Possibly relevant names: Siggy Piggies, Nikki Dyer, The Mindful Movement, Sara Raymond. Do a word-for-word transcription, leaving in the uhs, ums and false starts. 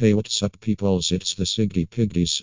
Hey, what's up peoples, it's the Siggy Piggies.